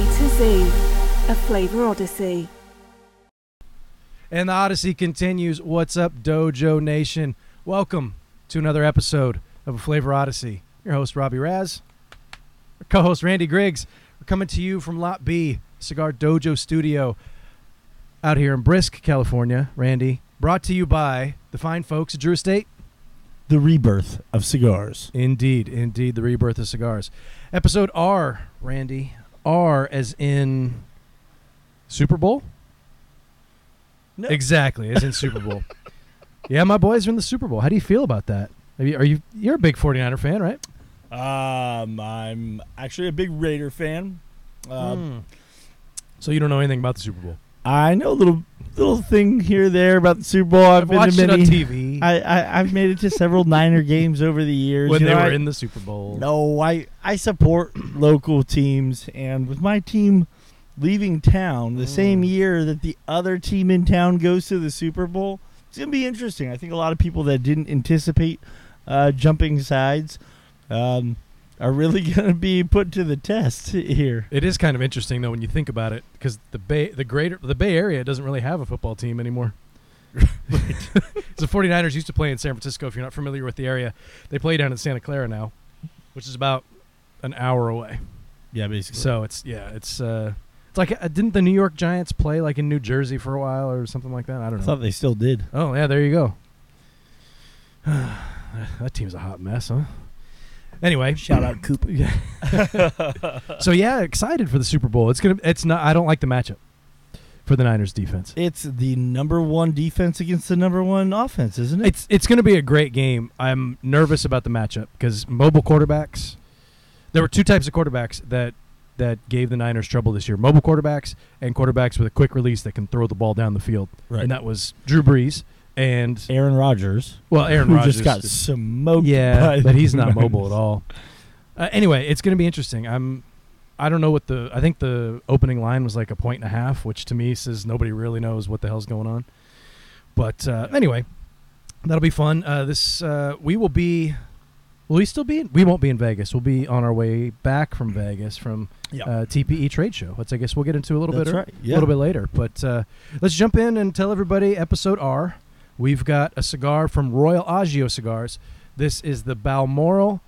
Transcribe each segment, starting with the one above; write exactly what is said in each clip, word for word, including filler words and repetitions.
to Z, a flavor odyssey. And the odyssey continues. What's up, Dojo Nation? Welcome to another episode of A Flavor Odyssey. Your host, Robbie Raz. Our co-host, Randy Griggs. We're coming to you from Lot B, Cigar Dojo Studio, out here in Brisk, California. Randy, brought to you by the fine folks at Drew Estate. The rebirth of cigars. Indeed, indeed, the rebirth of cigars. Episode R, Randy. R as in Super Bowl? No. Exactly, as in Super Bowl. Yeah, my boys are in the Super Bowl. How do you feel about that? Are you, are you you're a big 49er fan, right? Um, I'm actually a big Raider fan. Uh, mm. So you don't know anything about the Super Bowl? I know a little little thing here there about the Super Bowl. I've, I've been watched to many, it on T V. I, I, I've made it to several Niner games over the years. When you they know, were I, in the Super Bowl. No, I, I support local teams. And with my team leaving town the mm. same year that the other team in town goes to the Super Bowl, it's going to be interesting. I think a lot of people that didn't anticipate uh, jumping sides um, are really going to be put to the test here. It is kind of interesting, though, when you think about it, because the Bay, the greater, the Bay Area doesn't really have a football team anymore. The forty-niners used to play in San Francisco. If you're not familiar with the area, they play down in Santa Clara now, which is about an hour away. Yeah, basically. So it's yeah, it's uh, it's like uh, didn't the New York Giants play like in New Jersey for a while or something like that? I don't know. I thought they still did. Oh yeah, there you go. That team's a hot mess, huh? Anyway, shout out Cooper. Yeah. So yeah, excited for the Super Bowl. It's gonna. It's not. I don't like the matchup for the Niners defense. It's the number one defense against the number one offense, isn't it? It's it's going to be a great game. I'm nervous about the matchup because mobile quarterbacks. There were two types of quarterbacks that that gave the Niners trouble this year: mobile quarterbacks and quarterbacks with a quick release that can throw the ball down the field. Right. And that was Drew Brees. And Aaron Rodgers. Well, Aaron Rodgers just got smoked. Yeah, but he's not mobile at all. Uh, anyway, it's going to be interesting. I'm, I don't know what the. I think the opening line was like a point and a half, which to me says nobody really knows what the hell's going on. But uh, anyway, that'll be fun. Uh, this uh, we will be. Will we still be? In, we won't be in Vegas. We'll be on our way back from Vegas from yep. uh, T P E trade show. Which I guess we'll get into a little That's bit right. yeah. a little bit later. But uh, let's jump in and tell everybody episode R. We've got a cigar from Royal Agio Cigars. This is the Balmoral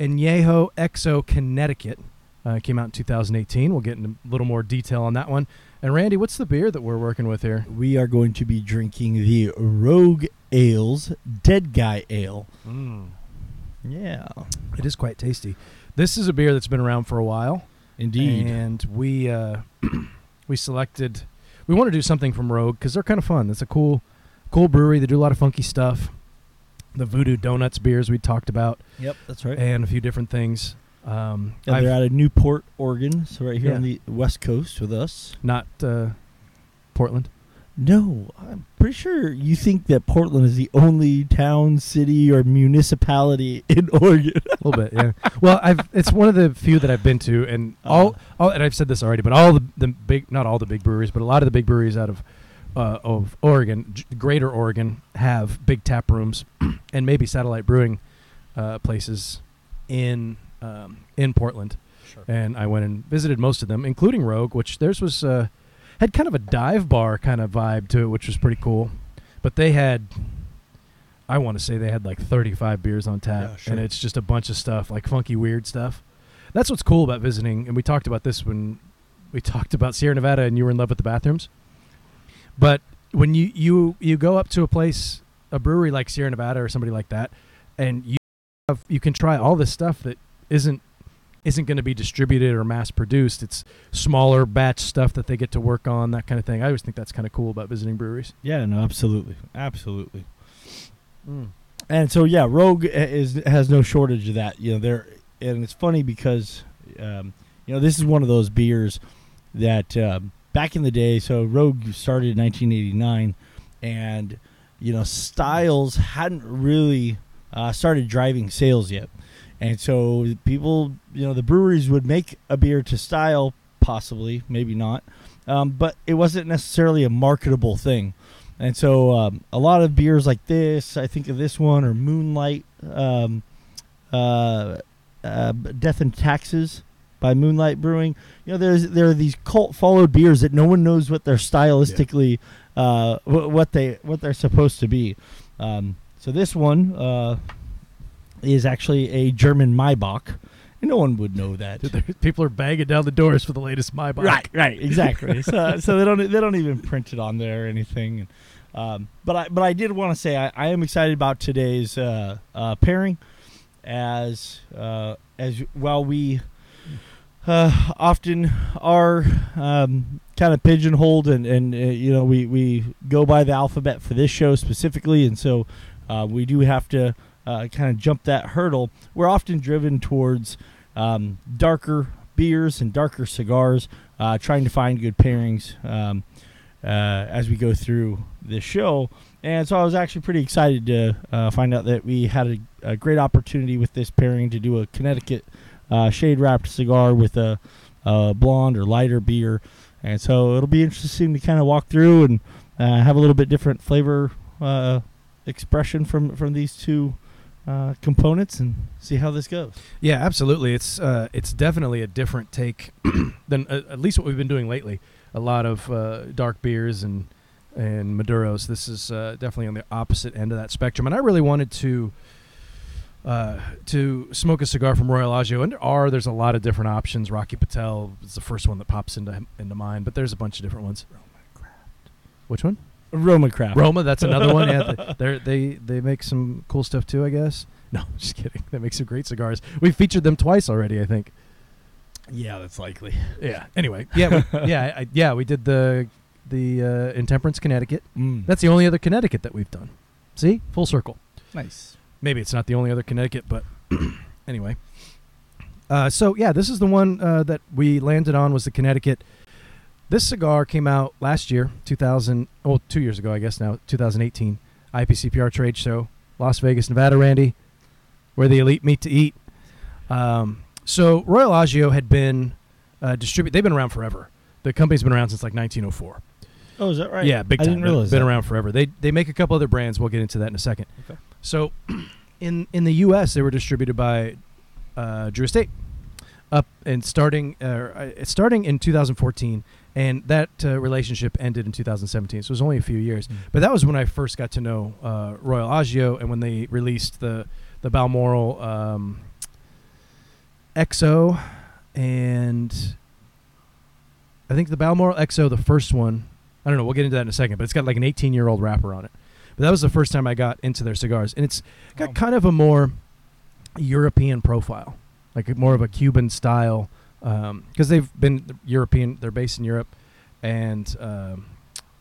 Añejo X O Connecticut. Uh, came out in two thousand eighteen. We'll get into a little more detail on that one. And, Randy, what's the beer that we're working with here? We are going to be drinking the Rogue Ales Dead Guy Ale. Mm. Yeah. It is quite tasty. This is a beer that's been around for a while. Indeed. And we, uh, we selected... We want to do something from Rogue because they're kind of fun. It's a cool... Cool brewery. They do a lot of funky stuff. The Voodoo Donuts beers we talked about. Yep, that's right. And a few different things. Um, and they're out of Newport, Oregon, so right here yeah. on the West Coast with us. Not uh, Portland? No. I'm pretty sure you think that Portland is the only town, city, or municipality in Oregon. A little bit, yeah. Well, I've it's one of the few that I've been to, and uh, all, all. And I've said this already, but all the, the big, not all the big breweries, but a lot of the big breweries out of Uh, of Oregon, G- Greater Oregon, have big tap rooms and maybe satellite brewing uh, places in um, in Portland. Sure. And I went and visited most of them, including Rogue, which theirs was uh, had kind of a dive bar kind of vibe to it, which was pretty cool. But they had, I want to say they had like thirty-five beers on tap, yeah, sure. and it's just a bunch of stuff, like funky, weird stuff. That's what's cool about visiting, and we talked about this when we talked about Sierra Nevada and you were in love with the bathrooms. But when you, you, you go up to a place, a brewery like Sierra Nevada or somebody like that, and you have, you can try all this stuff that isn't isn't going to be distributed or mass produced. It's smaller batch stuff that they get to work on, that kind of thing. I always think that's kind of cool about visiting breweries. Yeah, no, absolutely, absolutely. Mm. And so yeah, Rogue is has no shortage of that. You know, they're and it's funny because um, you know this is one of those beers that. Um, Back in the day, so Rogue started in nineteen eighty-nine, and, you know, styles hadn't really uh, started driving sales yet. And so people, you know, the breweries would make a beer to style, possibly, maybe not, um, but it wasn't necessarily a marketable thing. And so um, a lot of beers like this, I think of this one, or Moonlight, um, uh, uh, Death and Taxes. by Moonlight Brewing. You know, there's there are these cult followed beers that no one knows what they're stylistically yeah. uh, w- what they what they're supposed to be. Um, so this one uh, is actually a German Maibock. No one would know that. People are banging down the doors for the latest Maibock. Right, right, exactly. so, so they don't they don't even print it on there or anything. Um, but I but I did want to say I, I am excited about today's uh, uh, pairing, as uh, as while we uh, often are um, kind of pigeonholed and and uh, you know we we go by the alphabet for this show specifically, and so uh, we do have to uh, kind of jump that hurdle. We're often driven towards Um, darker beers and darker cigars, uh, trying to find good pairings um, uh, as we go through this show. And so I was actually pretty excited to uh, find out that we had a, a great opportunity with this pairing to do a Connecticut uh, shade-wrapped cigar with a, a blonde or lighter beer. And so it'll be interesting to kind of walk through and uh, have a little bit different flavor uh, expression from, from these two Uh, components and see how this goes. Yeah, absolutely. It's uh, it's definitely a different take than uh, at least what we've been doing lately. A lot of uh, dark beers and and Maduros. This is uh, definitely on the opposite end of that spectrum. And I really wanted to uh, to smoke a cigar from Royal Agio. And there are there's a lot of different options. Rocky Patel is the first one that pops into into mind, but there's a bunch of different ones. Roma Craft. Which one? Roma Craft. Roma, that's another one. Yeah, they they they make some cool stuff too, I guess. No, just kidding. They make some great cigars. We featured them twice already, I think. Yeah, that's likely. Yeah. Anyway, yeah, we, yeah, I, yeah. We did the the uh, Intemperance Connecticut. Mm. That's the only other Connecticut that we've done. See, full circle. Nice. Maybe it's not the only other Connecticut, but anyway. Uh, so yeah, this is the one uh, that we landed on was the Connecticut. This cigar came out last year, two thousand, oh, two years ago, I guess now, two thousand eighteen, I P C P R trade show, Las Vegas, Nevada, Randy, where the elite meet to eat. Um, so Royal Agio had been uh, distributed. They've been around forever. The company's been around since like nineteen oh four. Oh, is that right? Yeah, big time. I didn't realize that. Been around forever. They they make a couple other brands. We'll get into that in a second. Okay. So in in the U S, they were distributed by uh, Drew Estate. Up and starting, uh, starting in two thousand fourteen, and that uh, relationship ended in two thousand seventeen. So it was only a few years, mm-hmm. but that was when I first got to know uh, Royal Agio, and when they released the the Balmoral um, X O, and I think the Balmoral X O, the first one. I don't know. We'll get into that in a second, but it's got like an eighteen-year-old wrapper on it. But that was the first time I got into their cigars, and it's got oh. kind of a more European profile. Like more of a Cuban style, because um, they've been European. They're based in Europe, and um,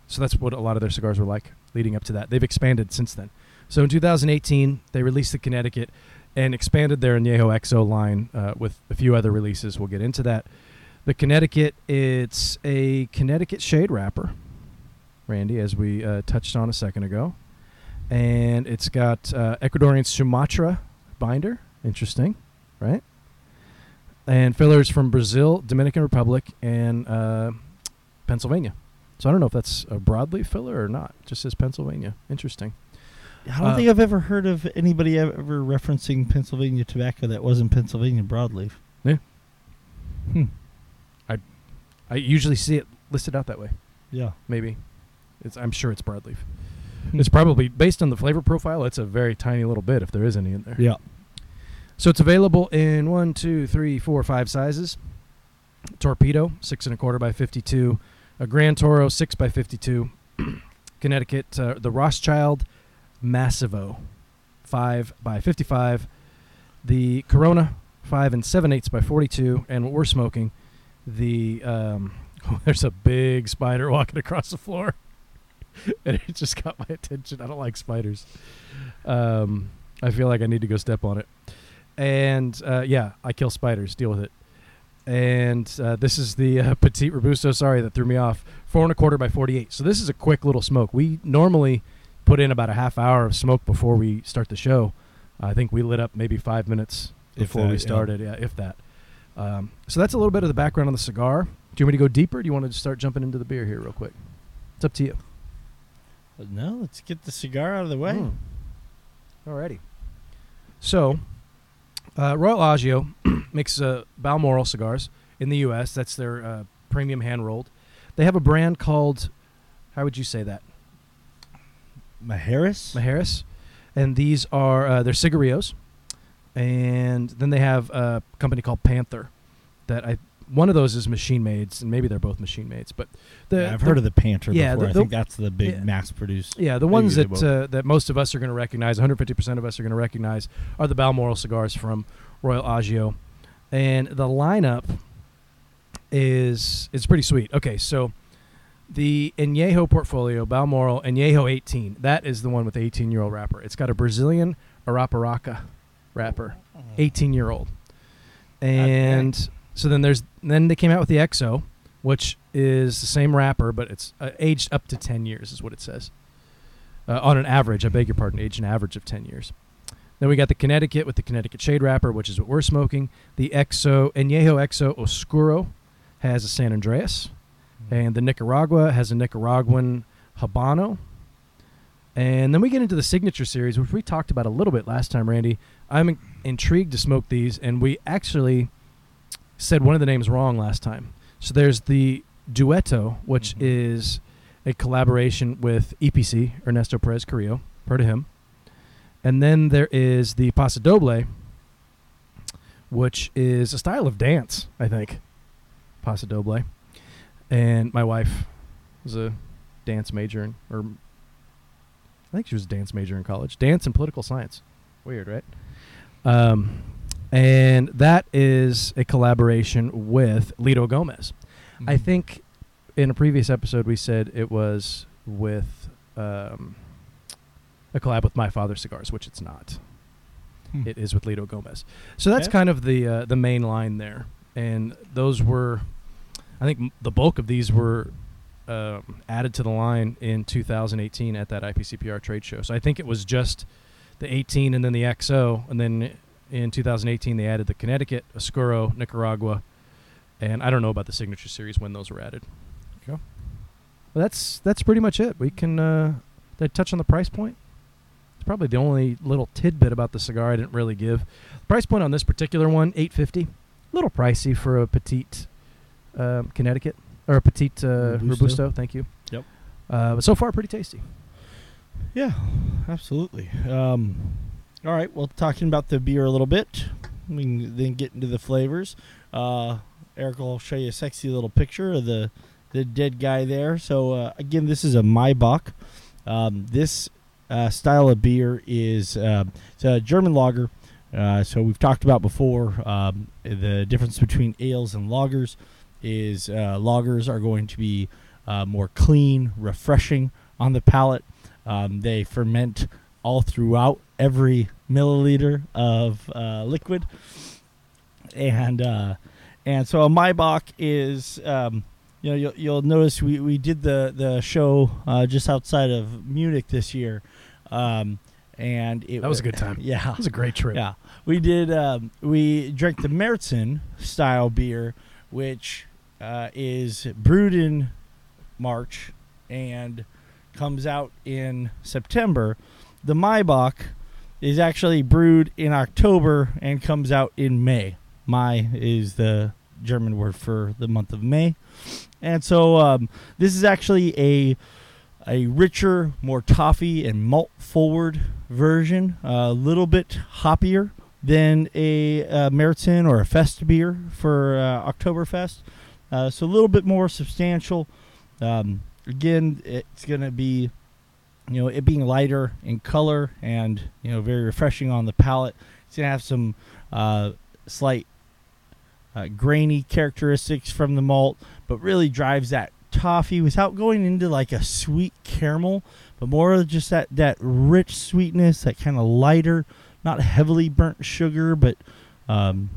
so that's what a lot of their cigars were like leading up to that. They've expanded since then. So in two thousand eighteen, they released the Connecticut and expanded their Añejo X O line uh, with a few other releases. We'll get into that. The Connecticut, it's a Connecticut shade wrapper, Randy, as we uh, touched on a second ago. And it's got uh, Ecuadorian Sumatra binder. Interesting, right? And fillers from Brazil, Dominican Republic, and uh, Pennsylvania. So I don't know if that's a broadleaf filler or not. It just says Pennsylvania. Interesting. I don't uh, think I've ever heard of anybody ever referencing Pennsylvania tobacco that wasn't Pennsylvania broadleaf. Yeah. Hmm. I I usually see it listed out that way. Yeah. Maybe. It's. I'm sure it's broadleaf. It's probably, based on the flavor profile, it's a very tiny little bit if there is any in there. Yeah. So it's available in one, two, three, four, five sizes. Torpedo, six and a quarter by fifty-two. A Gran Toro, six by fifty-two. Connecticut, uh, the Rothschild Massivo, five by fifty-five. The Corona, five and seven eighths by forty-two. And what we're smoking, the um, oh, there's a big spider walking across the floor, and it just got my attention. I don't like spiders. Um, I feel like I need to go step on it. And, uh, yeah, I kill spiders. Deal with it. And uh, this is the uh, Petite Robusto. Sorry, that threw me off. Four and a quarter by forty-eight. So this is a quick little smoke. We normally put in about a half hour of smoke before we start the show. Uh, I think we lit up maybe five minutes before that, we started, yeah. Yeah, if that. Um, so that's a little bit of the background on the cigar. Do you want me to go deeper, or do you want to just start jumping into the beer here real quick? It's up to you. No, let's get the cigar out of the way. Mm. All righty. So... Uh, Royal Agio makes uh, Balmoral cigars in the U S That's their uh, premium hand-rolled. They have a brand called, how would you say that? Maharis? Maharis. And these are, uh, they're cigarillos. And then they have a company called Panther that I, one of those is machine maids, and maybe they're both machine maids. But the, yeah, I've the, heard of the Panther yeah, before. The, the, I think that's the big yeah. mass-produced. Yeah, the ones that uh, that most of us are going to recognize, one hundred fifty percent of us are going to recognize, are the Balmoral cigars from Royal Agio. And the lineup is it's pretty sweet. Okay, so the Añejo portfolio, Balmoral Añejo eighteen, that is the one with the eighteen-year-old wrapper. It's got a Brazilian Arapiraca wrapper, eighteen-year-old. And okay. so then there's then they came out with the X O, which is the same wrapper, but it's uh, aged up to ten years is what it says. Uh, on an average, I beg your pardon, aged an average of ten years. Then we got the Connecticut with the Connecticut Shade wrapper, which is what we're smoking. The X O, Añejo X O Oscuro has a San Andreas. And the Nicaragua has a Nicaraguan Habano. And then we get into the Signature Series, which we talked about a little bit last time, Randy. I'm in- intrigued to smoke these, and we actually said one of the names wrong last time. So there's the Duetto, which mm-hmm. is a collaboration with E P C, Ernesto Perez Carrillo. Heard of him. And then there is the Paso Doble, which is a style of dance, I think. Paso Doble. And my wife was a dance major, in, or I think she was a dance major in college. Dance and political science. Weird, right? Um, and that is a collaboration with Lito Gomez. Mm-hmm. I think in a previous episode we said it was with um, a collab with My Father's Cigars, which it's not. Hmm. It is with Lito Gomez. So that's yeah. kind of the uh, the main line there. And those were... I think m- the bulk of these were um, added to the line in two thousand eighteen at that I P C P R trade show. So I think it was just the eighteen and then the X O. And then in two thousand eighteen, they added the Connecticut, Oscuro, Nicaragua. And I don't know about the Signature Series when those were added. Okay. Well, that's that's pretty much it. We can uh, did I touch on the price point? It's probably the only little tidbit about the cigar I didn't really give. The price point on this particular one, eight fifty. A little pricey for a petite... Um, Connecticut, or a petite uh, Robusto. Robusto, thank you. Yep. Uh, but so far, pretty tasty. Yeah, absolutely. Um, all right, well, talking about the beer a little bit, we can then get into the flavors. Uh, Eric will show you a sexy little picture of the, the dead guy there. So, uh, again, this is a Maibock. Um, this uh, style of beer is uh, it's a German lager. Uh, so we've talked about before um, the difference between ales and lagers. Is uh, lagers are going to be uh, more clean, refreshing on the palate. Um, they ferment all throughout every milliliter of uh, liquid, and uh, and so a Maibock is um, you know you'll, you'll notice we, we did the the show uh, just outside of Munich this year, um, and it that was, was a good time. Yeah, it was a great trip. Yeah, we did. Um, we drank the Märzen style beer, which Uh, is brewed in March and comes out in September. The Maibock is actually brewed in October and comes out in May. Mai is the German word for the month of May. And so um, this is actually a a richer, more toffee and malt-forward version, a little bit hoppier than a uh, Märzen or a Fest beer for uh, Oktoberfest. Uh, so a little bit more substantial. Um, again, it's going to be, you know, it being lighter in color and, you know, very refreshing on the palate. It's going to have some uh, slight uh, grainy characteristics from the malt, but really drives that toffee without going into like a sweet caramel, but more just that, that rich sweetness, that kind of lighter, not heavily burnt sugar, but um,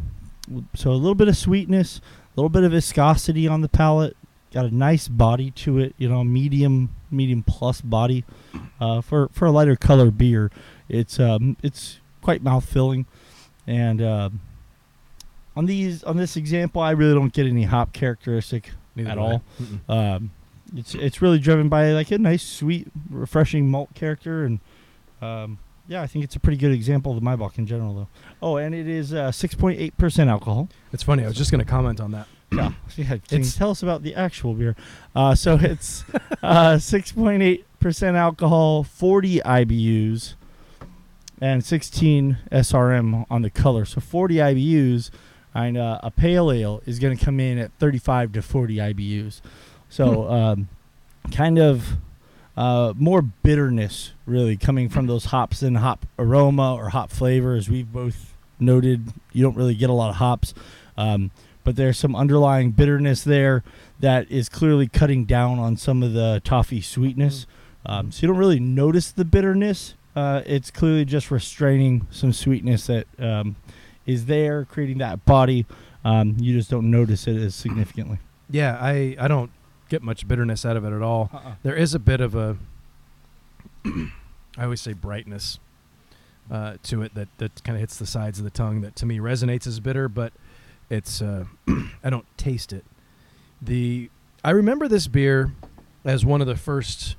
so a little bit of sweetness. Little bit of viscosity on the palate, got a nice body to it, you know, medium, medium plus body. Uh, for for a lighter color beer, it's um, it's quite mouth filling, and uh, on these on this example, I really don't get any hop characteristic Neither at all. Um, it's it's really driven by like a nice, sweet, refreshing malt character, and um, Yeah, I think it's a pretty good example of the Maibock in general, though. Oh, and it is uh, six point eight percent alcohol. It's funny. I was just going to comment on that. Yeah. yeah can you tell us about the actual beer? Uh, so it's uh, six point eight percent alcohol, forty I B Us, and sixteen S R M on the color. So forty I B Us, and uh, a pale ale is going to come in at thirty-five to forty I B Us. So hmm. um, kind of... Uh, more bitterness, really, coming from those hops and hop aroma or hop flavor. As we've both noted, you don't really get a lot of hops. Um, but there's some underlying bitterness there that is clearly cutting down on some of the toffee sweetness. Um, so you don't really notice the bitterness. Uh, it's clearly just restraining some sweetness that um, is there, creating that body. Um, you just don't notice it as significantly. Yeah, I, I don't. get much bitterness out of it at all. Uh-uh. There is a bit of a, I always say brightness uh, to it that, that kind of hits the sides of the tongue that to me resonates as bitter, but it's uh, I don't taste it. The I remember this beer as one of the first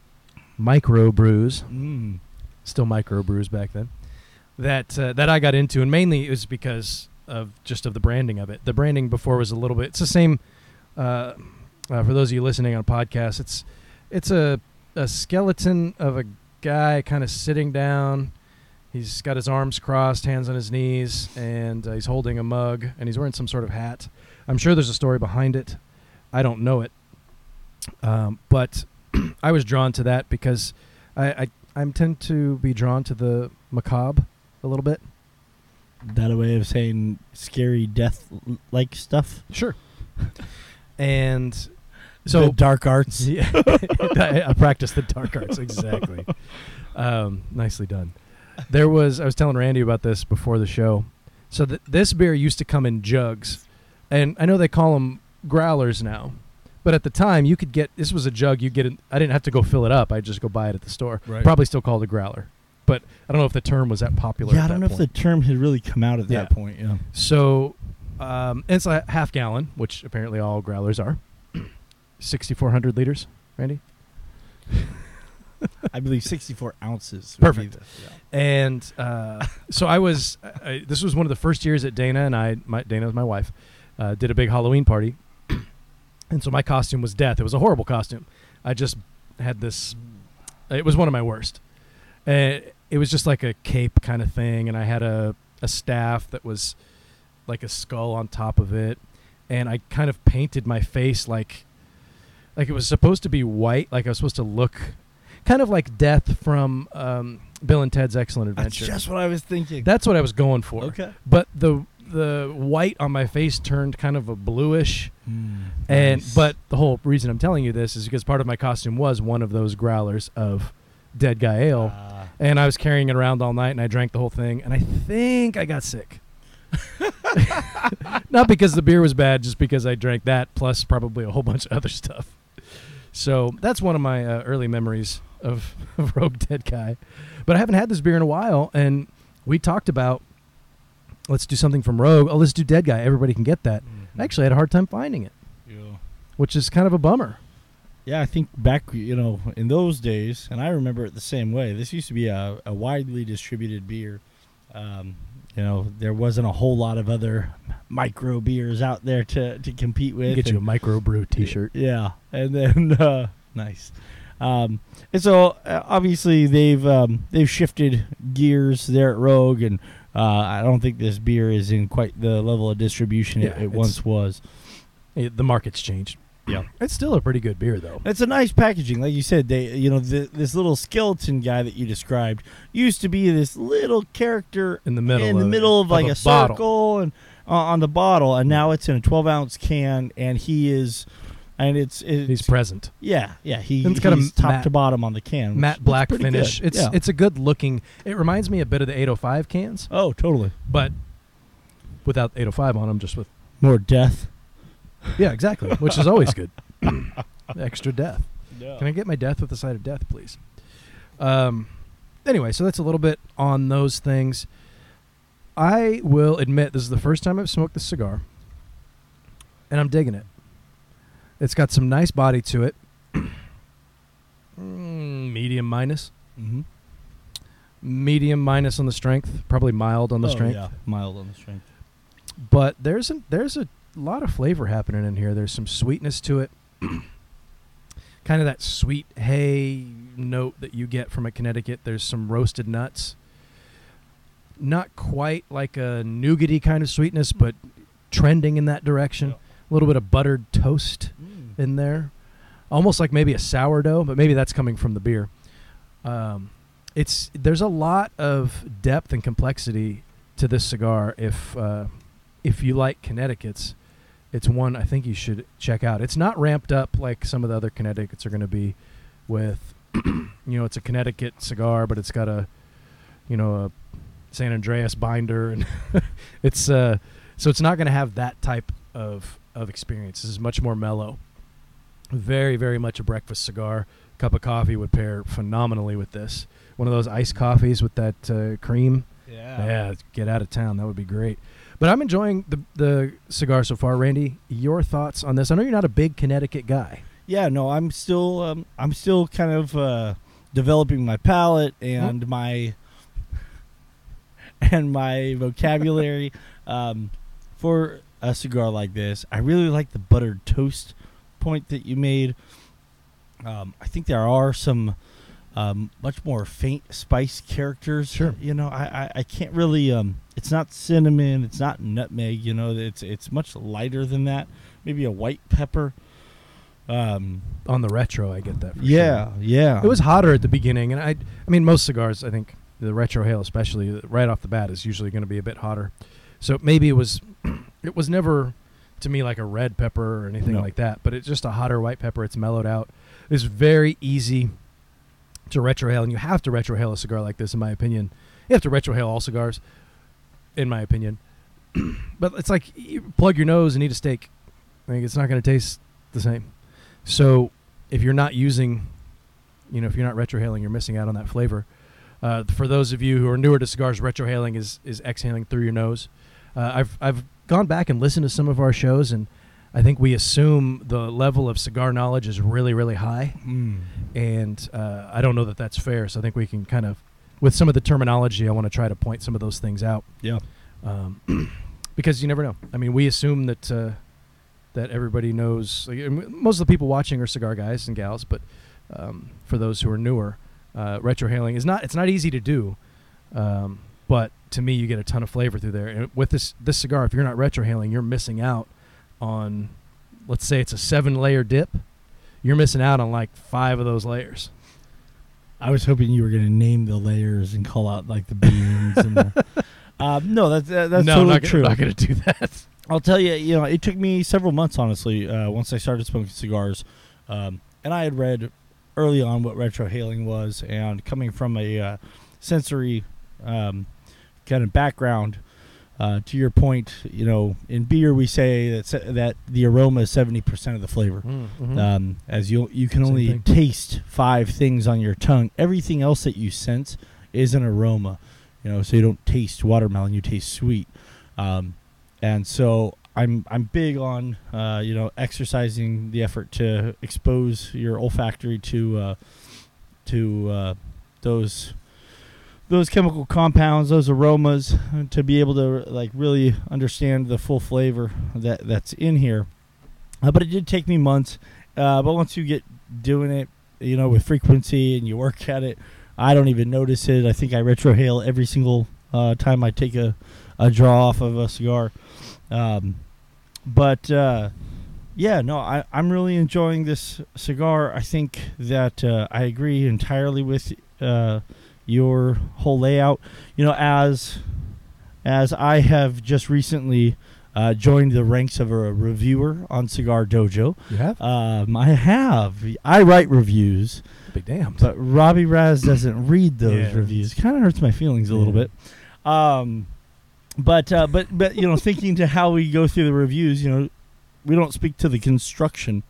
micro brews, mm. still micro brews back then, that uh, that I got into, and mainly it was because of just of the branding of it. The branding before was a little bit. It's the same. Uh, Uh, for those of you listening on podcasts, it's it's a, a skeleton of a guy kind of sitting down. He's got his arms crossed, hands on his knees, and uh, he's holding a mug, and he's wearing some sort of hat. I'm sure there's a story behind it. I don't know it. Um, but I was drawn to that because I, I, I tend to be drawn to the macabre a little bit. That a way of saying scary death-like stuff? Sure. And... So the dark arts. Yeah, I, I practice the dark arts, exactly. Um, nicely done. There was, I was telling Randy about this before the show. So th- this beer used to come in jugs, and I know they call them growlers now, but at the time you could get, this was a jug, you get it, I didn't have to go fill it up, I just go buy it at the store. Right. Probably still called a growler, but I don't know if the term was that popular yeah, at that point. Yeah, I don't know if the term had really come out at yeah. that point, yeah. So... Um, and it's a half gallon, which apparently all growlers are. sixty-four hundred liters, Randy? I believe sixty-four ounces. Perfect. The, yeah. And uh, so I was, I, this was one of the first years at Dana, and I, my, Dana was my wife, uh, did a big Halloween party. And so my costume was death. It was a horrible costume. I just had this, it was one of my worst. Uh, it was just like a cape kind of thing, and I had a, a staff that was... like a skull on top of it, and I kind of painted my face like like it was supposed to be white, like I was supposed to look kind of like Death from um, Bill and Ted's Excellent Adventure. That's just what I was thinking. That's what I was going for. Okay. But the the white on my face turned kind of a bluish, mm, and nice. But the whole reason I'm telling you this is because part of my costume was one of those growlers of Dead Guy Ale, uh. and I was carrying it around all night, and I drank the whole thing, and I think I got sick. Not because the beer was bad, just because I drank that plus probably a whole bunch of other stuff. So that's one of my uh, early memories of, of Rogue Dead Guy. But I haven't had this beer in a while, and we talked about let's do something from Rogue. Oh, let's do Dead Guy. Everybody can get that. Mm-hmm. I actually had a hard time finding it, yeah. which is kind of a bummer. Yeah, I think back, you know, in those days, and I remember it the same way. This used to be a, a widely distributed beer. Um, You know, there wasn't a whole lot of other micro beers out there to, to compete with. Get you a micro brew T-shirt. Yeah. And then, uh, nice. Um, and so, uh, obviously, they've um, they've shifted gears there at Rogue, and uh, I don't think this beer is in quite the level of distribution yeah, it, it once was. It, the market's changed. Yeah. It's still a pretty good beer, though. It's a nice packaging. Like you said, they, you know, the, this little skeleton guy that you described used to be this little character in the middle in of, the middle of, of like a, a circle and uh, on the bottle, and now it's in a twelve-ounce can, and he is, and it's... it's he's present. Yeah, yeah. He, he's kind of top matte, to bottom on the can. Matte black finish. Good. It's yeah. it's a good-looking... It reminds me a bit of the eight oh five cans. Oh, totally. But without eight oh five on them, just with... More death. Yeah, exactly, which is always good. Extra death. No. Can I get my death with the side of death, please? Um, anyway, so that's a little bit on those things. I will admit this is the first time I've smoked this cigar, and I'm digging it. It's got some nice body to it. mm, medium minus. Mm-hmm. medium minus on the strength, probably mild on the oh, strength. Yeah, mild on the strength. But there's a, there's a lot of flavor happening in here. There's some sweetness to it. Kind of that sweet hay note that you get from a Connecticut. There's some roasted nuts. Not quite like a nougaty kind of sweetness, but trending in that direction. Yeah. A little bit of buttered toast mm. in there. Almost like maybe a sourdough, but maybe that's coming from the beer. Um, it's there's a lot of depth and complexity to this cigar. If uh, if you like Connecticut's, it's one I think you should check out. It's not ramped up like some of the other Connecticut's are going to be with, you know, it's a Connecticut cigar, but it's got a, you know, a San Andreas binder. And it's uh, so it's not going to have that type of, of experience. This is much more mellow. Very, very much a breakfast cigar. Cup of coffee would pair phenomenally with this. One of those iced coffees with that uh, cream. Yeah. Yeah, get out of town. That would be great. But I'm enjoying the the cigar so far. Randy, your thoughts on this? I know you're not a big Connecticut guy. Yeah, no, I'm still um, I'm still kind of uh, developing my palate and mm-hmm. my and my vocabulary um, for a cigar like this. I really like the buttered toast point that you made. um I think there are some um much more faint spice characters. Sure. You know, I, I I can't really um it's not cinnamon, it's not nutmeg, you know, it's it's much lighter than that. Maybe a white pepper. Um on the retro I get that for yeah, sure. Yeah. It was hotter at the beginning, and I I mean most cigars, I think the retro hail especially right off the bat is usually going to be a bit hotter. So maybe it was it was never to me like a red pepper or anything no. like that, but it's just a hotter white pepper. It's mellowed out. It's very easy to retrohale, and you have to retrohale a cigar like this, in my opinion. You have to retrohale all cigars, in my opinion. But it's like you plug your nose and eat a steak. Like, it's not going to taste the same. So if you're not using, you know, if you're not retrohaling, you're missing out on that flavor. Uh, for those of you who are newer to cigars, retrohaling is is exhaling through your nose. Uh, I've I've gone back and listened to some of our shows, and I think we assume the level of cigar knowledge is really, really high. Mm. And uh, I don't know that that's fair. So I think we can kind of, with some of the terminology, I want to try to point some of those things out. Yeah. Um, because you never know. I mean, we assume that uh, that everybody knows. Like, most of the people watching are cigar guys and gals, but um, for those who are newer, uh, retrohaling is not, it's not easy to do. Um, but to me, you get a ton of flavor through there. And with this, this cigar, if you're not retrohaling, you're missing out on, let's say it's a seven layer dip, you're missing out on like five of those layers. I was hoping you were going to name the layers and call out like the beans. and the, um, no, that's uh, that's no, totally not gonna, true. I'm not going to do that. I'll tell you, you know, it took me several months, honestly, uh, once I started smoking cigars, um, and I had read early on what retrohaling was, and coming from a uh, sensory um, kind of background. Uh, to your point, you know, in beer we say that se- that the aroma is seventy percent of the flavor. Mm-hmm. Um, as you you can Same only thing. taste five things on your tongue. Everything else that you sense is an aroma. You know, so you don't taste watermelon, you taste sweet. Um, and so I'm I'm big on uh, you know, exercising the effort to expose your olfactory to uh, to uh, those. Those chemical compounds, those aromas, to be able to like really understand the full flavor that that's in here. Uh, but it did take me months. Uh, but once you get doing it, you know, with frequency and you work at it, I don't even notice it. I think I retrohale every single uh, time I take a, a draw off of a cigar. Um, but uh, yeah, no, I, I'm really enjoying this cigar. I think that uh, I agree entirely with. Uh, Your whole layout, you know, as as I have just recently uh, joined the ranks of a reviewer on Cigar Dojo. You have? Um, I have. I write reviews. Big damn. But Robbie Raz doesn't read those yeah. reviews. Kind of hurts my feelings a yeah. little bit. Um, but uh, but but you know, thinking to how we go through the reviews, you know, we don't speak to the construction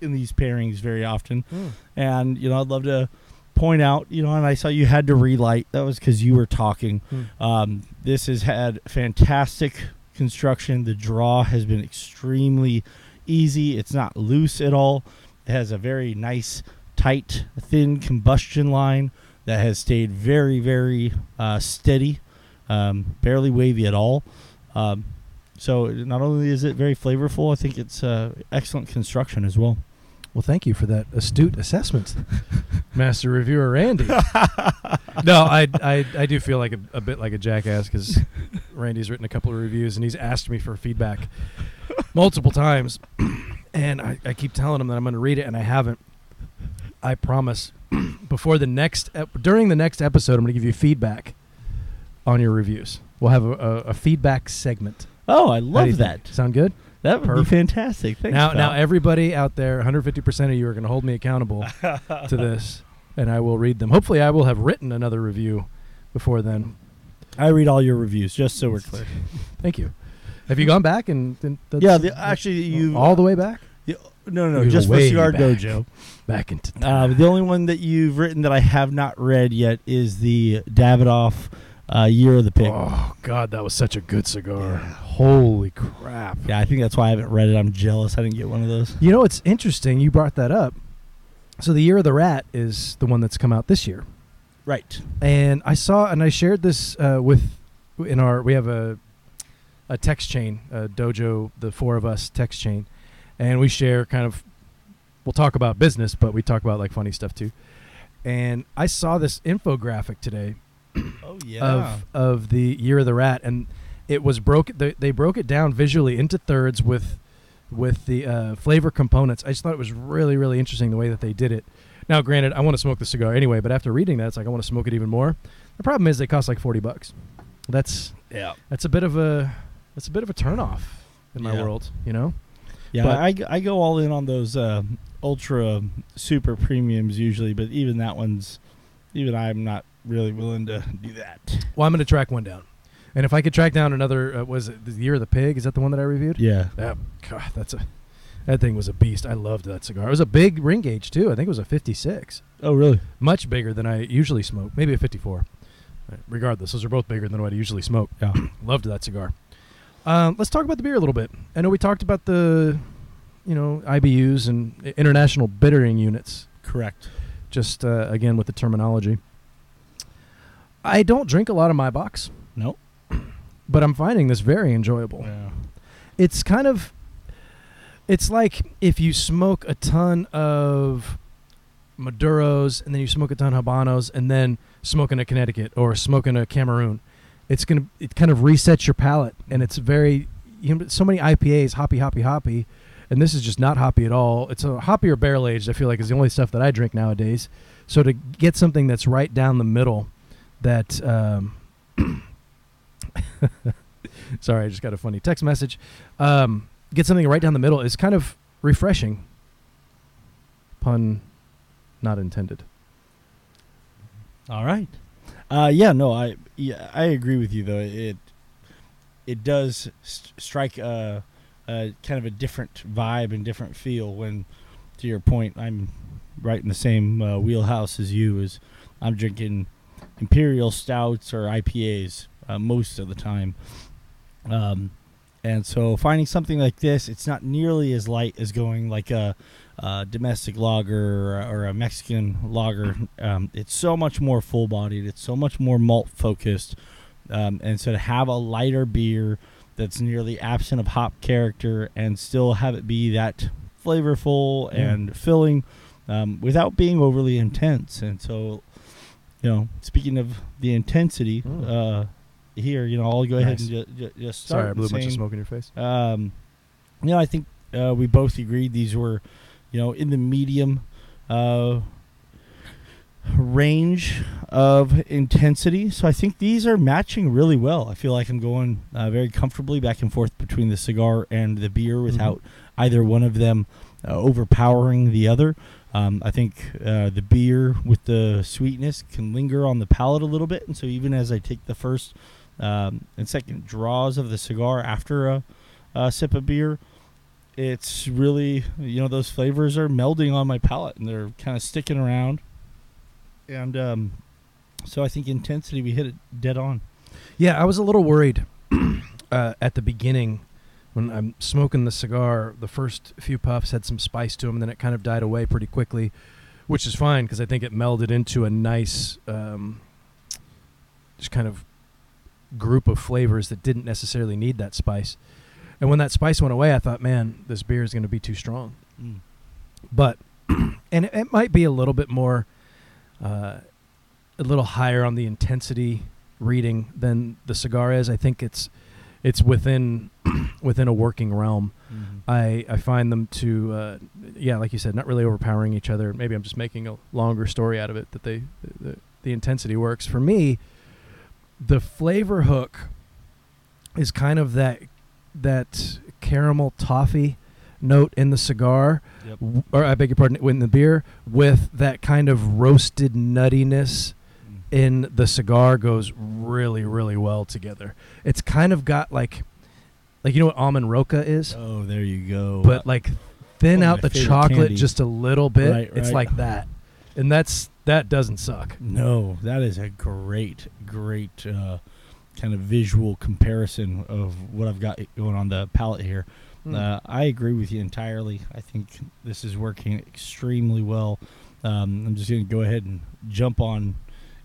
in these pairings very often, mm. and you know, I'd love to. Point out, you know, and I saw you had to relight. That was because you were talking. Mm. Um, this has had fantastic construction. The draw has been extremely easy. It's not loose at all. It has a very nice, tight, thin combustion line that has stayed very, very uh, steady, um, barely wavy at all. Um, so not only is it very flavorful, I think it's uh, excellent construction as well. Well, thank you for that astute assessment, Master Reviewer Randy. No, I, I I do feel like a, a bit like a jackass because Randy's written a couple of reviews and he's asked me for feedback multiple times. And I, I keep telling him that I'm going to read it, and I haven't. I promise before the next ep- during the next episode, I'm going to give you feedback on your reviews. We'll have a, a, a feedback segment. Oh, I love that. Think? Sound good? That would Perfect. be fantastic. Thanks, now, pal. Now, everybody out there, one hundred fifty percent of you are going to hold me accountable to this, and I will read them. Hopefully, I will have written another review before then. I read all your reviews, just so we're clear. Thank you. Have you gone back? and, and that's, Yeah, the, actually, you... All the way back? The, no, no, no just for Cigar back, Dojo. Back into... Uh, the only one that you've written that I have not read yet is the Davidoff... Uh, Year of the Pig. Oh, God, that was such a good cigar. Yeah. Holy crap. Yeah, I think that's why I haven't read it. I'm jealous I didn't get one of those. You know, it's interesting. You brought that up. So the Year of the Rat is the one that's come out this year. Right. And I saw, and I shared this uh, with, in our, we have a a text chain, a dojo, the four of us text chain, and we share kind of, we'll talk about business, but we talk about like funny stuff too. And I saw this infographic today. Oh yeah, of of the Year of the Rat, and it was broke. They, they broke it down visually into thirds with with the uh, flavor components. I just thought it was really really interesting the way that they did it. Now, granted, I want to smoke the cigar anyway, but after reading that, it's like I want to smoke it even more. The problem is they cost like forty bucks. That's yeah. That's a bit of a that's a bit of a turnoff in my yeah. world, you know. Yeah, but I I go all in on those uh, ultra super premiums usually, but even that one's even I'm not. really willing to do that. Well, I'm going to track one down. And if I could track down another, uh, was it the Year of the Pig? Is that the one that I reviewed? Yeah. That, God, that's a, that thing was a beast. I loved that cigar. It was a big ring gauge, too. I think it was a fifty-six. Oh, really? Much bigger than I usually smoke. Maybe a fifty-four. Regardless, those are both bigger than what I usually smoke. Yeah. Loved that cigar. Um, let's talk about the beer a little bit. I know we talked about the, you know, I B Us and international bittering units. Correct. Just, uh, again, with the terminology. I don't drink a lot of Maibocks. Nope. But I'm finding this very enjoyable. Yeah. It's kind of... It's like if you smoke a ton of Maduros, and then you smoke a ton of Habanos, and then smoking a Connecticut or smoking a Cameroon. It's gonna. It kind of resets your palate, and it's very... You know, so many I P As, hoppy, hoppy, hoppy, and this is just not hoppy at all. It's a hoppy or barrel-aged, I feel like, is the only stuff that I drink nowadays. So to get something that's right down the middle... That, um, sorry, I just got a funny text message. Um, get something right down the middle is kind of refreshing. Pun not intended. All right. Uh, yeah, no, I yeah, I agree with you, though. It it does st- strike a, a kind of a different vibe and different feel when, to your point, I'm right in the same uh, wheelhouse as you, as I'm drinking... Imperial stouts or I P As uh, most of the time. Um, and so finding something like this, it's not nearly as light as going like a, a domestic lager or, or a Mexican lager. Um, it's so much more full-bodied. It's so much more malt-focused. Um, and so to have a lighter beer that's nearly absent of hop character and still have it be that flavorful mm. and filling um, without being overly intense. And so... You know, speaking of the intensity uh, here, you know, I'll go nice. ahead and ju- ju- just start. Sorry, I blew saying, a bunch of smoke in your face. Um, you know, I think uh, we both agreed these were, you know, in the medium uh, range of intensity. So I think these are matching really well. I feel like I'm going uh, very comfortably back and forth between the cigar and the beer without mm-hmm. either one of them uh, overpowering the other. Um, I think uh, the beer with the sweetness can linger on the palate a little bit. And so even as I take the first um, and second draws of the cigar after a, a sip of beer, it's really, you know, those flavors are melding on my palate and they're kind of sticking around. And um, so I think intensity, we hit it dead on. Yeah, I was a little worried uh, at the beginning. When I'm smoking the cigar, the first few puffs had some spice to them, and then it kind of died away pretty quickly. which is fine because I think it melded into a nice um, just kind of group of flavors that didn't necessarily need that spice. And when that spice went away, I thought, man, this beer is going to be too strong. Mm. But, and it, it might be a little bit more, uh, a little higher on the intensity reading than the cigar is. I think it's it's within within a working realm. Mm-hmm. I, I find them to, uh, yeah, like you said, not really overpowering each other. Maybe I'm just making a longer story out of it, that they the, the intensity works. For me, the flavor hook is kind of that... that caramel toffee note in the cigar, yep. w- or I beg your pardon, in the beer, with that kind of roasted nuttiness mm. in the cigar goes really, really well together. It's kind of got like, like you know what almond roca is? Oh, there you go. But like thin oh, out the chocolate candy. Just a little bit. Right, right. It's like that. And that's that doesn't suck. No, that is a great, great... Uh, kind of visual comparison of what I've got going on the palate here. Mm. Uh, I agree with you entirely. I think this is working extremely well. Um, I'm just going to go ahead and jump on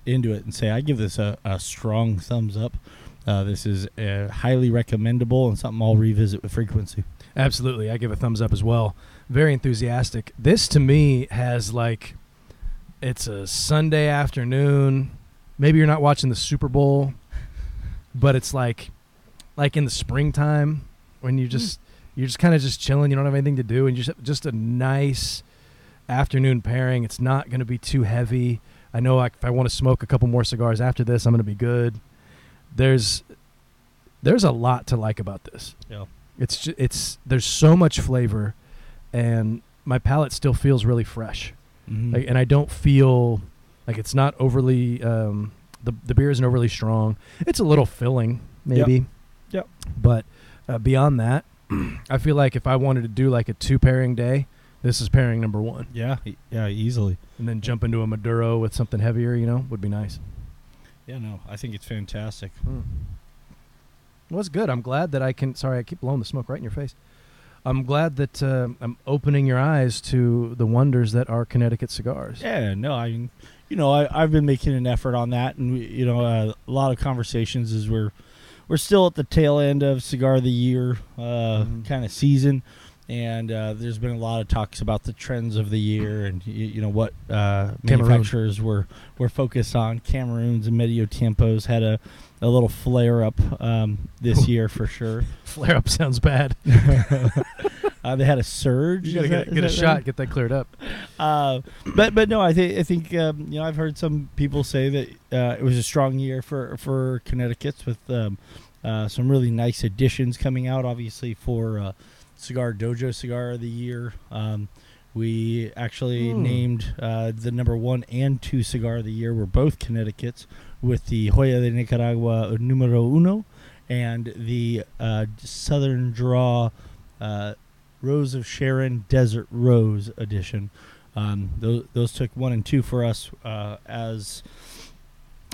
into it and say I give this a, a strong thumbs up. Uh, this is uh, highly recommendable and something I'll revisit with frequency. Absolutely. I give a thumbs up as well. Very enthusiastic. This to me has like, it's a Sunday afternoon. Maybe you're not watching the Super Bowl. But it's like, like in the springtime when you just, you're just kind of just chilling. You don't have anything to do, and just just a nice afternoon pairing. It's not going to be too heavy. I know I, if I want to smoke a couple more cigars after this, I'm going to be good. There's, there's a lot to like about this. Yeah, it's just, it's there's so much flavor, and my palate still feels really fresh, mm-hmm. like, and I don't feel like it's not overly. Um, The the beer isn't overly strong. It's a little filling, maybe. Yep. yep. But uh, beyond that, I feel like if I wanted to do like a two pairing day, this is pairing number one. Yeah. Yeah, easily. And then jump into a Maduro with something heavier, you know, would be nice. Yeah, no, I think it's fantastic. Hmm. Well, it's good. I'm glad that I can. Sorry, I keep blowing the smoke right in your face. I'm glad that uh, I'm opening your eyes to the wonders that are Connecticut cigars. Yeah, no, I mean, you know, I, I've been making an effort on that, and we, you know, uh, a lot of conversations as we're we're still at the tail end of Cigar of the Year uh, mm-hmm. kind of season, and uh, there's been a lot of talks about the trends of the year and you, you know what uh, manufacturers were, were focused on. Cameroons and Medio Tiempos had a. A little flare-up um, this year for sure. Flare-up sounds bad. uh, they had a surge. You gotta get, that, get a shot, thing? Get that cleared up. Uh, but but no, I think I think um, you know I've heard some people say that uh, it was a strong year for for Connecticut's with um, uh, some really nice additions coming out. Obviously for uh, Cigar Dojo Cigar of the Year, um, we actually mm. named uh, the number one and two Cigar of the Year were both Connecticut's, with the Joya de Nicaragua Numero Uno and the uh, Southern Draw uh, Rose of Sharon Desert Rose edition. Um, those, those took one and two for us uh, as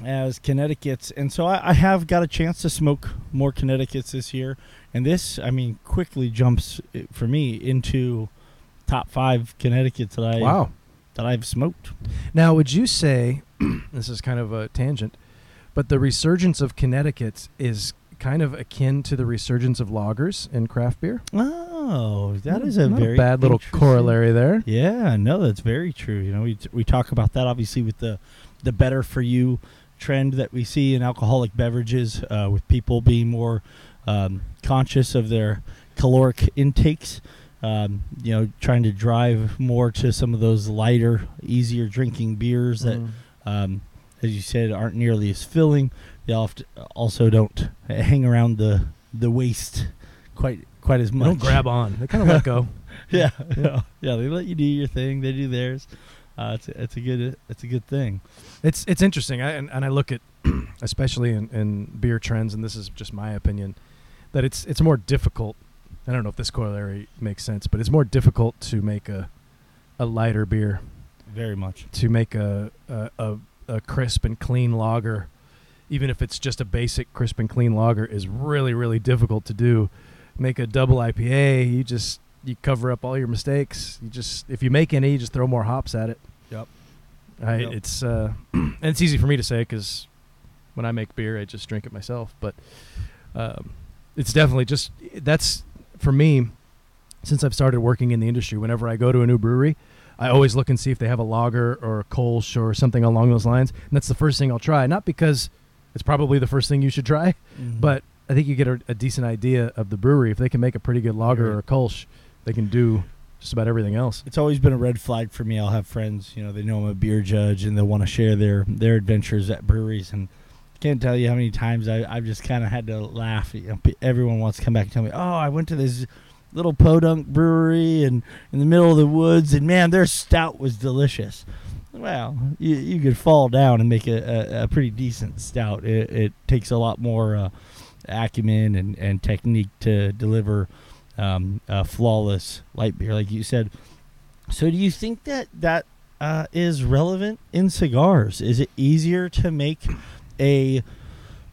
as Connecticut's. And so I, I have got a chance to smoke more Connecticut's this year. And this, I mean, quickly jumps for me into top five Connecticut's that I, wow. that I've smoked. Now, would you say... This is kind of a tangent, but the resurgence of Connecticut is kind of akin to the resurgence of lagers in craft beer. Oh, that not, is a very a bad little corollary there. Yeah, no, that's very true. You know, we we talk about that obviously with the the better for you trend that we see in alcoholic beverages, uh, with people being more um, conscious of their caloric intakes. Um, you know, trying to drive more to some of those lighter, easier drinking beers that. Mm. Um, as you said, aren't nearly as filling. They oft also don't hang around the the waist quite quite as much. They don't grab on. They kind of let go. Yeah, yeah, yeah. They let you do your thing. They do theirs. Uh, it's it's a good it's a good thing. It's it's interesting. I and, and I look at especially in, in beer trends, and this is just my opinion, that it's it's more difficult. I don't know if this corollary makes sense, but it's more difficult to make a a lighter beer. Very much. To make a, a a a crisp and clean lager, even if it's just a basic crisp and clean lager, is really, really difficult to do. Make a double I P A, you just you cover up all your mistakes. You just if you make any, you just throw more hops at it. Yep. I, yep. It's uh, and it's easy for me to say because when I make beer, I just drink it myself. But um, it's definitely just that's for me. Since I've started working in the industry, whenever I go to a new brewery, I always look and see if they have a lager or a Kolsch or something along those lines. And that's the first thing I'll try. Not because it's probably the first thing you should try, mm-hmm. but I think you get a, a decent idea of the brewery. If they can make a pretty good lager right. or a Kolsch, they can do just about everything else. It's always been a red flag for me. I'll have friends, you know, they know I'm a beer judge and they want to share their, their adventures at breweries. And I can't tell you how many times I, I've just kind of had to laugh. You know, everyone wants to come back and tell me, oh, I went to this little podunk brewery and in the middle of the woods, and man, their stout was delicious. Well, you you could fall down and make a, a, a pretty decent stout. It, it takes a lot more uh, acumen and, and technique to deliver um, a flawless light beer, like you said. So do you think that that uh, is relevant in cigars? Is it easier to make a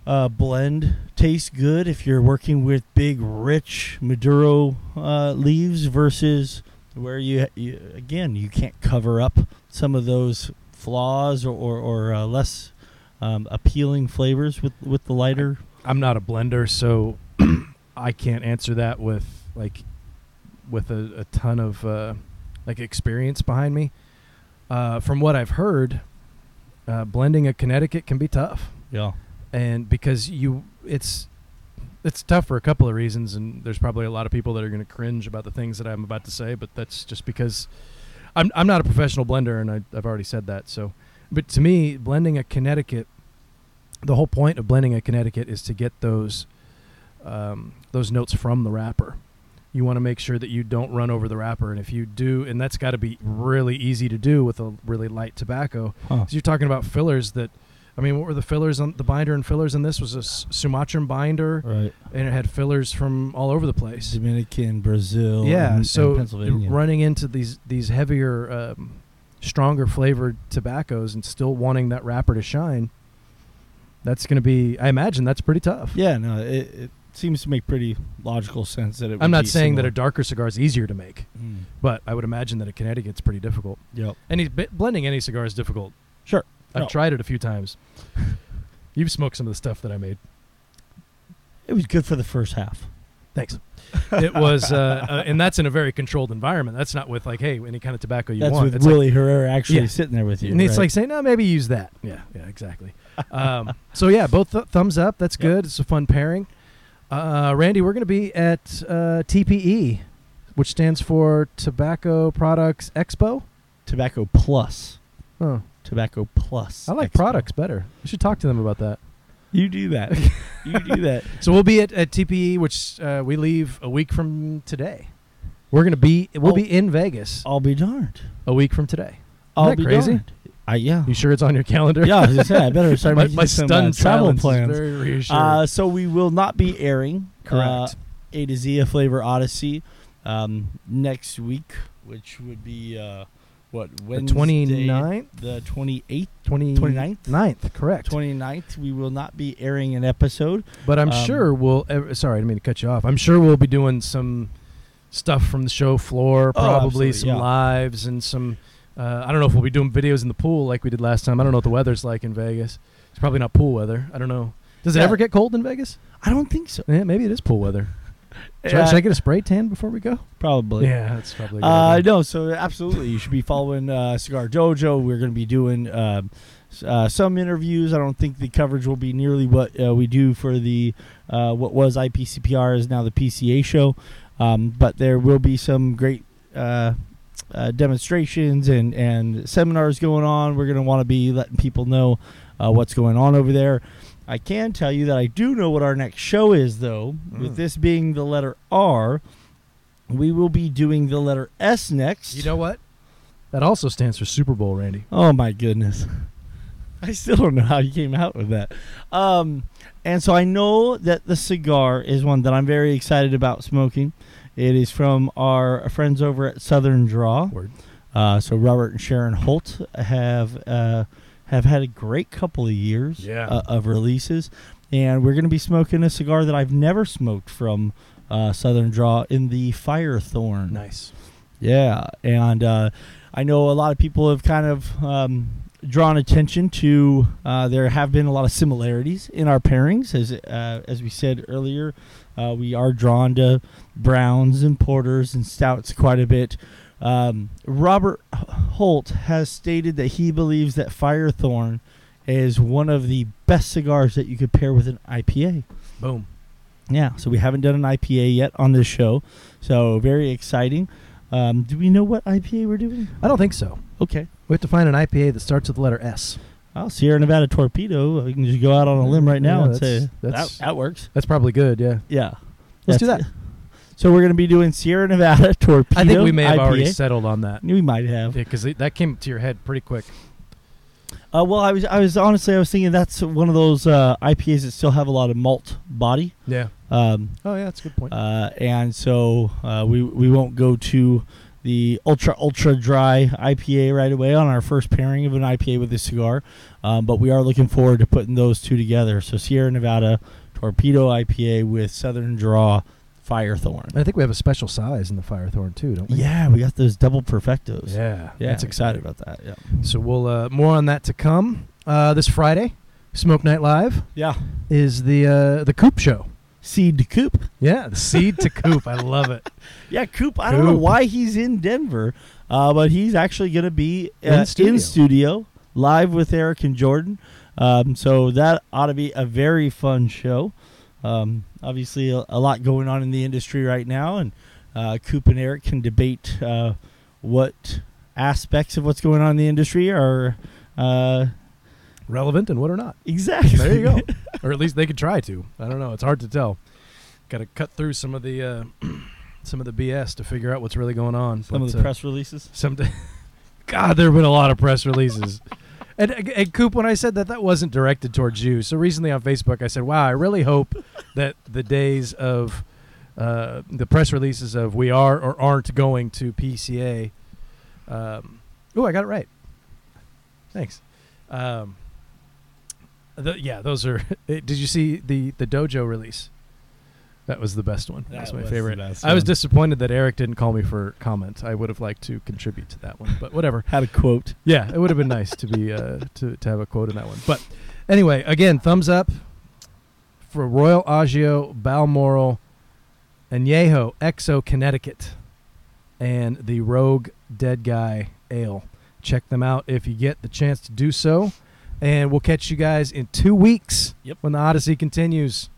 uh, blend taste good if you're working with big, rich Maduro uh, leaves versus where you, you, again, you can't cover up some of those flaws or, or, or uh, less um, appealing flavors with, with the lighter? I'm not a blender, so I can't answer that with like with a, a ton of uh, like experience behind me. Uh, from what I've heard, uh, blending a Connecticut can be tough. Yeah. And because you, it's it's tough for a couple of reasons, and there's probably a lot of people that are going to cringe about the things that I'm about to say, but that's just because I'm I'm not a professional blender, and I, I've already said that. So, but to me, blending a Connecticut, the whole point of blending a Connecticut is to get those um, those notes from the wrapper. You want to make sure that you don't run over the wrapper, and if you do, and that's got to be really easy to do with a really light tobacco. Huh. So you're talking about fillers that. I mean, what were the fillers on the binder and fillers in this? Was a Sumatran binder, right? And it had fillers from all over the place. Dominican, Brazil, yeah. And, so and Pennsylvania. Running into these these heavier, um, stronger flavored tobaccos and still wanting that wrapper to shine, that's going to be. I imagine that's pretty tough. Yeah, no, it, it seems to make pretty logical sense that it. Would I'm not be saying similar. That a darker cigar is easier to make, mm. but I would imagine that a Connecticut's pretty difficult. Yep. Any b- blending any cigar is difficult. Sure. I've no. tried it a few times. You've smoked some of the stuff that I made. It was good for the first half. Thanks. It was, uh, uh, and that's in a very controlled environment. That's not with like, hey, any kind of tobacco you that's want. That's with it's Willie like, Herrera actually yeah. sitting there with you. And right? It's like saying, no, maybe use that. Yeah, yeah, exactly. um, so yeah, both th- thumbs up. That's yep. good. It's a fun pairing. Uh, Randy, we're going to be at uh, T P E, which stands for Tobacco Products Expo. Tobacco Plus. Oh. Tobacco Plus. I like Expo. Products better. You should talk to them about that. You do that. you do that. So we'll be at, at T P E, which uh, we leave a week from today. We're gonna be. We'll I'll, be in Vegas. I'll be darned. A week from today. I'll Isn't that be crazy? Darned. I, yeah. You sure it's on your calendar? Yeah. I was gonna say, I better start my, making my some uh, travel plans. Very reassuring. Uh, so we will not be airing. Correct. Uh, A to Z, A Flavor Odyssey, um, next week, which would be. Uh, What, Wednesday, the twenty-ninth? The twenty-eighth? twenty-ninth? ninth, correct. twenty-ninth, we will not be airing an episode. But I'm um, sure we'll, ev- sorry, I didn't mean to cut you off. I'm sure we'll be doing some stuff from the show floor, probably oh, some yeah. lives and some, uh, I don't know if we'll be doing videos in the pool like we did last time. I don't know what the weather's like in Vegas. It's probably not pool weather. I don't know. Does yeah. it ever get cold in Vegas? I don't think so. Yeah, maybe it is pool weather. Should, uh, I, should I get a spray tan before we go? Probably. Yeah, that's probably a good uh, idea. No, so absolutely. You should be following uh, Cigar Dojo. We're going to be doing uh, uh, some interviews. I don't think the coverage will be nearly what uh, we do for the uh, what was I P C P R is now the P C A show. Um, but there will be some great uh, uh, demonstrations and, and seminars going on. We're going to want to be letting people know uh, what's going on over there. I can tell you that I do know what our next show is, though. Mm. With this being the letter R, we will be doing the letter S next. You know what? That also stands for Super Bowl, Randy. Oh, my goodness. I still don't know how you came out with that. Um, and so I know that the cigar is one that I'm very excited about smoking. It is from our friends over at Southern Draw. Word. Uh, so Robert and Sharon Holt have... Uh, have had a great couple of years yeah. uh, of releases. And we're going to be smoking a cigar that I've never smoked from uh, Southern Draw in the Firethorn. Nice. Yeah. And uh, I know a lot of people have kind of um, drawn attention to uh, there have been a lot of similarities in our pairings. As uh, as we said earlier, uh, we are drawn to browns and porters and stouts quite a bit. Um, Robert Holt has stated that he believes that Firethorn is one of the best cigars that you could pair with an I P A. Boom. Yeah, so we haven't done an I P A yet on this show, so very exciting. Um, do we know what I P A we're doing? I don't think so. Okay. We have to find an I P A that starts with the letter S. Oh, Sierra Nevada Torpedo. We can just go out on a limb right now yeah, and say that's, that, that works. That's probably good, yeah. Yeah. Let's do that. It. So we're going to be doing Sierra Nevada Torpedo I think we may have I P A. Already settled on that. We might have. Yeah, because that came to your head pretty quick. Uh, well, I was I was honestly I was thinking that's one of those uh, I P As that still have a lot of malt body. Yeah. Um, oh yeah, that's a good point. Uh, and so uh, we we won't go to the ultra ultra dry I P A right away on our first pairing of an I P A with this cigar, um, but we are looking forward to putting those two together. So Sierra Nevada Torpedo I P A with Southern Draw Firethorn. I think we have a special size in the Firethorn too, don't we? Yeah, we got those double perfectos. Yeah, yeah, that's exciting about that. Yeah. So we'll uh, more on that to come. Uh, this Friday, Smoke Night Live. Yeah, is the uh, the Coop show. Seed to Coop. Yeah, the Seed to Coop. I love it. Yeah, Coop. I Coop. don't know why he's in Denver, uh, but he's actually going to be uh, in, studio. in studio live with Eric and Jordan. Um, so that ought to be a very fun show. Um, obviously, a, a lot going on in the industry right now, and uh, Coop and Eric can debate uh, what aspects of what's going on in the industry are uh, relevant and what are not. Exactly. There you go. Or at least they could try to. I don't know. It's hard to tell. Got to cut through some of the uh, some of the B S to figure out what's really going on. Some but, of the uh, press releases. Some. God, there have been a lot of press releases. And, and Coop, when I said that, that wasn't directed towards you. So recently on Facebook, I said, wow, I really hope that the days of uh, the press releases of we are or aren't going to P C A. Um, oh, I got it right. Thanks. Um, the, yeah, those are. Did you see the, the dojo release? That was the best one. That That's my was favorite. The best I one. was disappointed that Eric didn't call me for comment. I would have liked to contribute to that one, but whatever. Had a quote. Yeah, it would have been nice to be uh, to to have a quote in that one. But anyway, again, thumbs up for Royal Agio, Balmoral Añejo X O Connecticut, and the Rogue Dead Guy Ale. Check them out if you get the chance to do so, and we'll catch you guys in two weeks. Yep. When the Odyssey continues.